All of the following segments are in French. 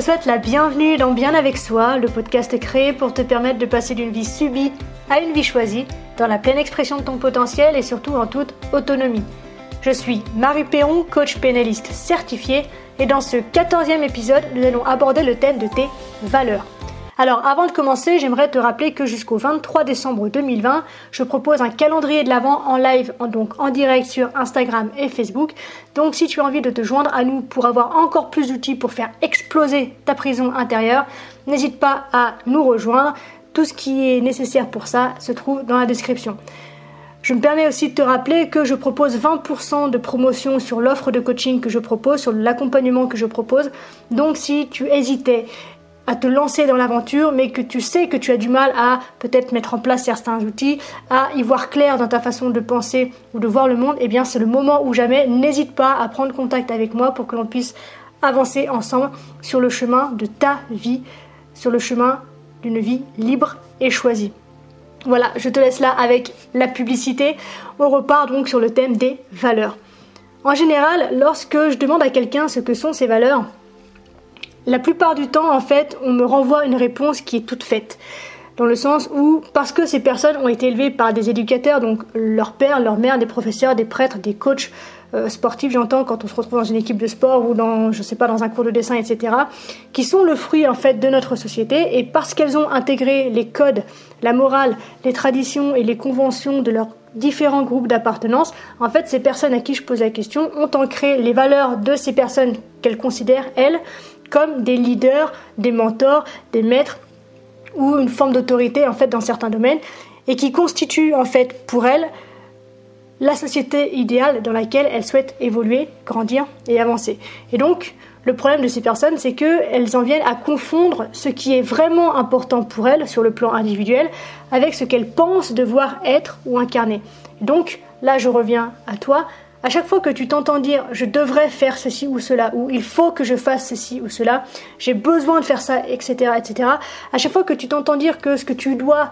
te souhaite la bienvenue dans Bien avec Soi, le podcast créé pour te permettre de passer d'une vie subie à une vie choisie, dans la pleine expression de ton potentiel et surtout en toute autonomie. Je suis Marie Perron, coach pénaliste certifiée, et dans ce 14e épisode, nous allons aborder le thème de tes valeurs. Alors avant de commencer, j'aimerais te rappeler que jusqu'au 23 décembre 2020, je propose un calendrier de l'Avent en live, donc en direct sur Instagram et Facebook. Donc si tu as envie de te joindre à nous pour avoir encore plus d'outils pour faire exploser ta prison intérieure, n'hésite pas à nous rejoindre. Tout ce qui est nécessaire pour ça se trouve dans la description. Je me permets aussi de te rappeler que je propose 20% de promotion sur l'offre de coaching que je propose, sur l'accompagnement que je propose. Donc si tu hésitais à te lancer dans l'aventure, mais que tu sais que tu as du mal à peut-être mettre en place certains outils, à y voir clair dans ta façon de penser ou de voir le monde, eh bien c'est le moment ou jamais. N'hésite pas à prendre contact avec moi pour que l'on puisse avancer ensemble sur le chemin de ta vie, sur le chemin d'une vie libre et choisie. Voilà, je te laisse là avec la publicité. On repart donc sur le thème des valeurs. En général, lorsque je demande à quelqu'un ce que sont ses valeurs, la plupart du temps, en fait, on me renvoie une réponse qui est toute faite. Dans le sens où, parce que ces personnes ont été élevées par des éducateurs, donc leur père, leur mère, des professeurs, des prêtres, des coachs sportifs, j'entends, quand on se retrouve dans une équipe de sport ou dans, je sais pas, dans un cours de dessin, etc., qui sont le fruit, en fait, de notre société. Et parce qu'elles ont intégré les codes, la morale, les traditions et les conventions de leur différents groupes d'appartenance, en fait, ces personnes à qui je pose la question ont ancré les valeurs de ces personnes qu'elles considèrent, elles, comme des leaders, des mentors, des maîtres ou une forme d'autorité, en fait, dans certains domaines, et qui constituent, en fait, pour elles, la société idéale dans laquelle elles souhaitent évoluer, grandir et avancer. Et donc, le problème de ces personnes, c'est qu'elles en viennent à confondre ce qui est vraiment important pour elles, sur le plan individuel, avec ce qu'elles pensent devoir être ou incarner. Donc, là, je reviens à toi. À chaque fois que tu t'entends dire « je devrais faire ceci ou cela » ou « il faut que je fasse ceci ou cela »,« j'ai besoin de faire ça », etc., etc. À chaque fois que tu t'entends dire que ce que tu dois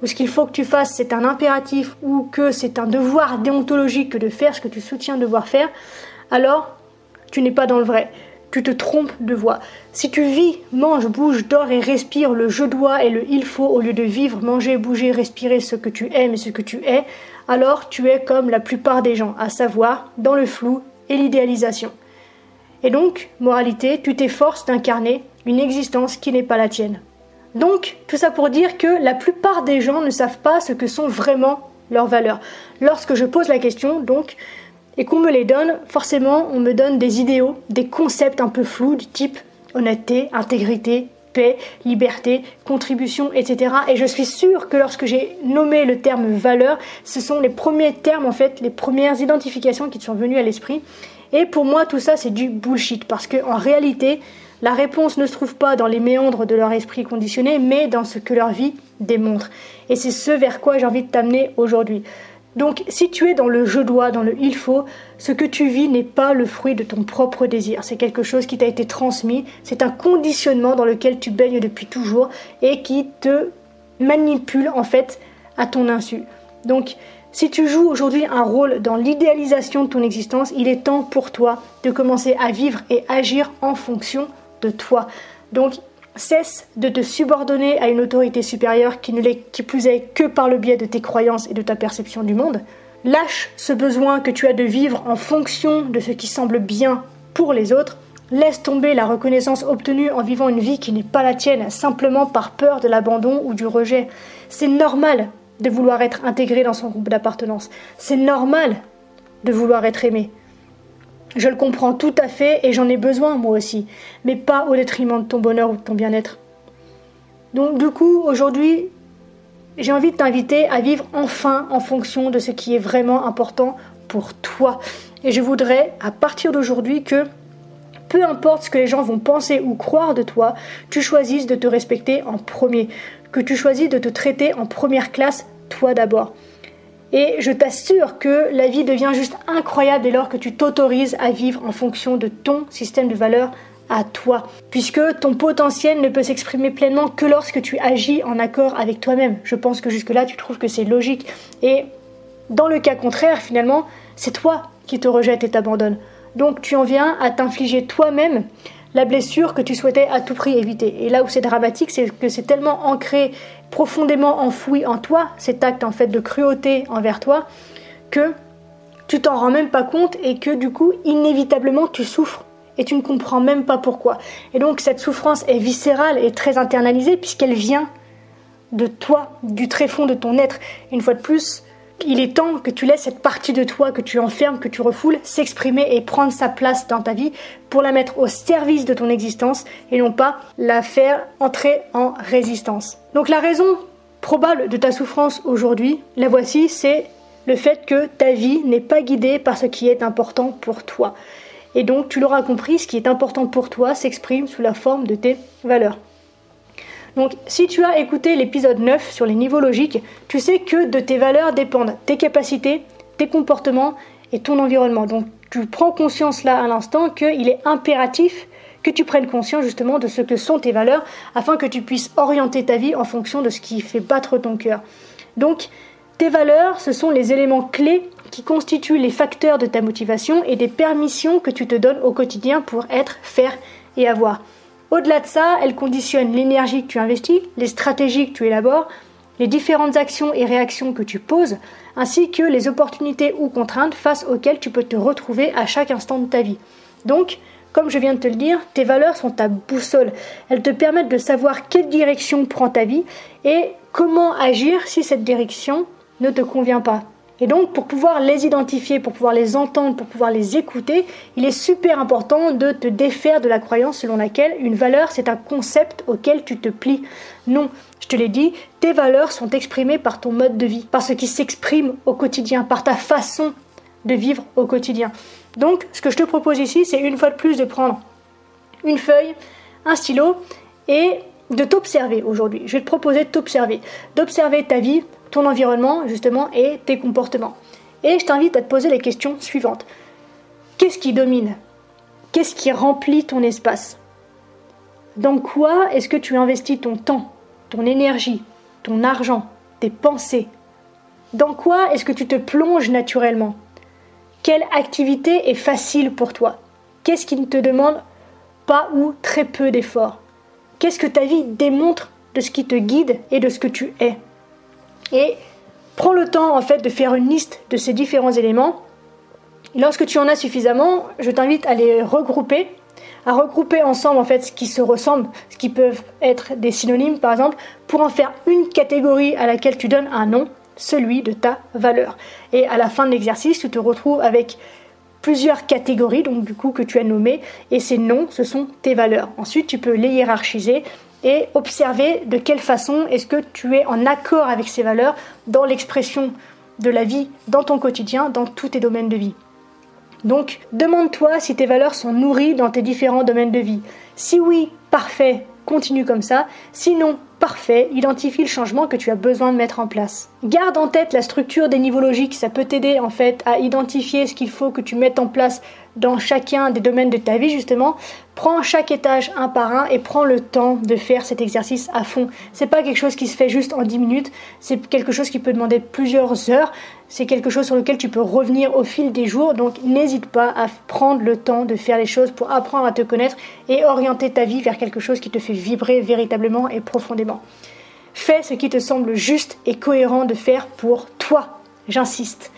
ou ce qu'il faut que tu fasses, c'est un impératif ou que c'est un devoir déontologique de faire ce que tu soutiens devoir faire, alors tu n'es pas dans le vrai. Tu te trompes de voie. Si tu vis, mange, bouge, dors et respire le « je dois » et le « il faut » au lieu de vivre, manger, bouger, respirer ce que tu aimes et ce que tu es, alors tu es comme la plupart des gens, à savoir dans le flou et l'idéalisation. Et donc, moralité, tu t'efforces d'incarner une existence qui n'est pas la tienne. Donc, tout ça pour dire que la plupart des gens ne savent pas ce que sont vraiment leurs valeurs. Lorsque je pose la question, donc, et qu'on me les donne, forcément, on me donne des idéaux, des concepts un peu flous du type honnêteté, intégrité, paix, liberté, contribution, etc. Et je suis sûre que lorsque j'ai nommé le terme valeur, ce sont les premiers termes, en fait, les premières identifications qui te sont venues à l'esprit. Et pour moi, tout ça, c'est du bullshit parce qu'en réalité, la réponse ne se trouve pas dans les méandres de leur esprit conditionné, mais dans ce que leur vie démontre. Et c'est ce vers quoi j'ai envie de t'amener aujourd'hui. Donc, si tu es dans le « je dois », dans le « il faut », ce que tu vis n'est pas le fruit de ton propre désir. C'est quelque chose qui t'a été transmis, c'est un conditionnement dans lequel tu baignes depuis toujours et qui te manipule, en fait, à ton insu. Donc, si tu joues aujourd'hui un rôle dans l'idéalisation de ton existence, il est temps pour toi de commencer à vivre et agir en fonction de toi. Donc, cesse de te subordonner à une autorité supérieure qui ne l'est qui plus est que par le biais de tes croyances et de ta perception du monde. Lâche ce besoin que tu as de vivre en fonction de ce qui semble bien pour les autres. Laisse tomber la reconnaissance obtenue en vivant une vie qui n'est pas la tienne, simplement par peur de l'abandon ou du rejet. C'est normal de vouloir être intégré dans son groupe d'appartenance. C'est normal de vouloir être aimé. Je le comprends tout à fait et j'en ai besoin moi aussi, mais pas au détriment de ton bonheur ou de ton bien-être. Donc du coup, aujourd'hui, j'ai envie de t'inviter à vivre enfin en fonction de ce qui est vraiment important pour toi. Et je voudrais, à partir d'aujourd'hui, que peu importe ce que les gens vont penser ou croire de toi, tu choisisses de te respecter en premier, que tu choisisses de te traiter en première classe, toi d'abord. Et je t'assure que la vie devient juste incroyable dès lors que tu t'autorises à vivre en fonction de ton système de valeurs à toi. Puisque ton potentiel ne peut s'exprimer pleinement que lorsque tu agis en accord avec toi-même. Je pense que jusque-là, tu trouves que c'est logique. Et dans le cas contraire, finalement, c'est toi qui te rejettes et t'abandonnes. Donc tu en viens à t'infliger toi-même la blessure que tu souhaitais à tout prix éviter. Et là où c'est dramatique, c'est que c'est tellement ancré, profondément enfoui en toi, cet acte en fait de cruauté envers toi, que tu t'en rends même pas compte et que du coup, inévitablement, tu souffres et tu ne comprends même pas pourquoi. Et donc cette souffrance est viscérale et très internalisée puisqu'elle vient de toi, du tréfonds de ton être. Une fois de plus, il est temps que tu laisses cette partie de toi que tu enfermes, que tu refoules, s'exprimer et prendre sa place dans ta vie pour la mettre au service de ton existence et non pas la faire entrer en résistance. Donc la raison probable de ta souffrance aujourd'hui, la voici, c'est le fait que ta vie n'est pas guidée par ce qui est important pour toi. Et donc tu l'auras compris, ce qui est important pour toi s'exprime sous la forme de tes valeurs. Donc si tu as écouté l'épisode 9 sur les niveaux logiques, tu sais que de tes valeurs dépendent tes capacités, tes comportements et ton environnement. Donc tu prends conscience là à l'instant qu'il est impératif que tu prennes conscience justement de ce que sont tes valeurs afin que tu puisses orienter ta vie en fonction de ce qui fait battre ton cœur. Donc tes valeurs, ce sont les éléments clés qui constituent les facteurs de ta motivation et des permissions que tu te donnes au quotidien pour être, faire et avoir. Au-delà de ça, elle conditionne l'énergie que tu investis, les stratégies que tu élabores, les différentes actions et réactions que tu poses, ainsi que les opportunités ou contraintes face auxquelles tu peux te retrouver à chaque instant de ta vie. Donc, comme je viens de te le dire, tes valeurs sont ta boussole. Elles te permettent de savoir quelle direction prend ta vie et comment agir si cette direction ne te convient pas. Et donc, pour pouvoir les identifier, pour pouvoir les entendre, pour pouvoir les écouter, il est super important de te défaire de la croyance selon laquelle une valeur, c'est un concept auquel tu te plies. Non, je te l'ai dit, tes valeurs sont exprimées par ton mode de vie, par ce qui s'exprime au quotidien, par ta façon de vivre au quotidien. Donc, ce que je te propose ici, c'est une fois de plus de prendre une feuille, un stylo et de t'observer aujourd'hui. Je vais te proposer de t'observer, d'observer ta vie, ton environnement justement et tes comportements. Et je t'invite à te poser les questions suivantes. Qu'est-ce qui domine? Qu'est-ce qui remplit ton espace? Dans quoi est-ce que tu investis ton temps, ton énergie, ton argent, tes pensées? Dans quoi est-ce que tu te plonges naturellement? Quelle activité est facile pour toi? Qu'est-ce qui ne te demande pas ou très peu d'efforts? Qu'est-ce que ta vie démontre de ce qui te guide et de ce que tu es? Et prends le temps en fait de faire une liste de ces différents éléments. Et lorsque tu en as suffisamment, je t'invite à les regrouper, à regrouper ensemble en fait ce qui se ressemble, ce qui peuvent être des synonymes par exemple, pour en faire une catégorie à laquelle tu donnes un nom, celui de ta valeur. Et à la fin de l'exercice, tu te retrouves avec plusieurs catégories donc du coup que tu as nommées et ces noms, ce sont tes valeurs. Ensuite, tu peux les hiérarchiser et observer de quelle façon est-ce que tu es en accord avec ces valeurs dans l'expression de la vie, dans ton quotidien, dans tous tes domaines de vie. Donc, demande-toi si tes valeurs sont nourries dans tes différents domaines de vie. Si oui, parfait, continue comme ça. Sinon, parfait, identifie le changement que tu as besoin de mettre en place. Garde en tête la structure des niveaux logiques, ça peut t'aider en fait à identifier ce qu'il faut que tu mettes en place dans chacun des domaines de ta vie justement. Prends chaque étage un par un et prends le temps de faire cet exercice à fond. C'est pas quelque chose qui se fait juste en 10 minutes, c'est quelque chose qui peut demander plusieurs heures, c'est quelque chose sur lequel tu peux revenir au fil des jours, donc n'hésite pas à prendre le temps de faire les choses pour apprendre à te connaître et orienter ta vie vers quelque chose qui te fait vibrer véritablement et profondément. Fais ce qui te semble juste et cohérent de faire pour toi, j'insiste.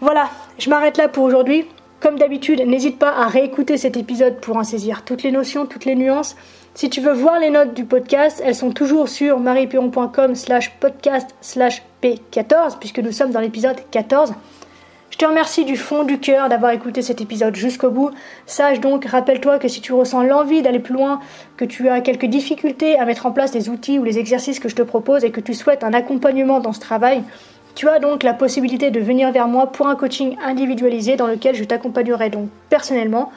Voilà, je m'arrête là pour aujourd'hui. Comme d'habitude, n'hésite pas à réécouter cet épisode pour en saisir toutes les notions, toutes les nuances. Si tu veux voir les notes du podcast, elles sont toujours sur marieperron.com/podcast/P14 puisque nous sommes dans l'épisode 14. Je te remercie du fond du cœur d'avoir écouté cet épisode jusqu'au bout. Sache donc, rappelle-toi que si tu ressens l'envie d'aller plus loin, que tu as quelques difficultés à mettre en place les outils ou les exercices que je te propose et que tu souhaites un accompagnement dans ce travail, tu as donc la possibilité de venir vers moi pour un coaching individualisé dans lequel je t'accompagnerai donc personnellement.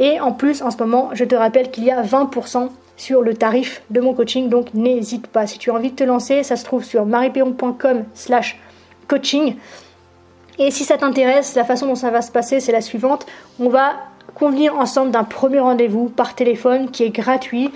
Et en plus, en ce moment, je te rappelle qu'il y a 20% sur le tarif de mon coaching, donc n'hésite pas. Si tu as envie de te lancer, ça se trouve sur marieperron.com/coaching. Et si ça t'intéresse, la façon dont ça va se passer, c'est la suivante. On va convenir ensemble d'un premier rendez-vous par téléphone qui est gratuit.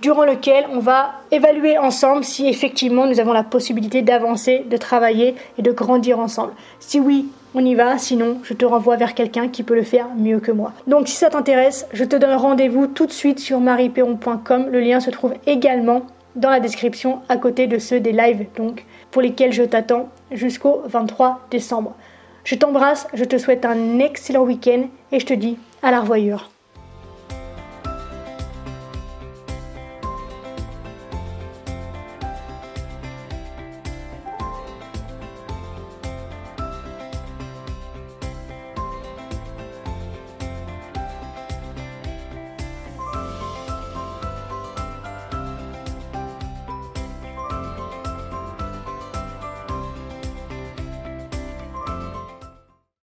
durant lequel on va évaluer ensemble si effectivement nous avons la possibilité d'avancer, de travailler et de grandir ensemble. Si oui, on y va, sinon je te renvoie vers quelqu'un qui peut le faire mieux que moi. Donc si ça t'intéresse, je te donne rendez-vous tout de suite sur marieperron.com. Le lien se trouve également dans la description à côté de ceux des lives donc, pour lesquels je t'attends jusqu'au 23 décembre. Je t'embrasse, je te souhaite un excellent week-end et je te dis à la revoyure.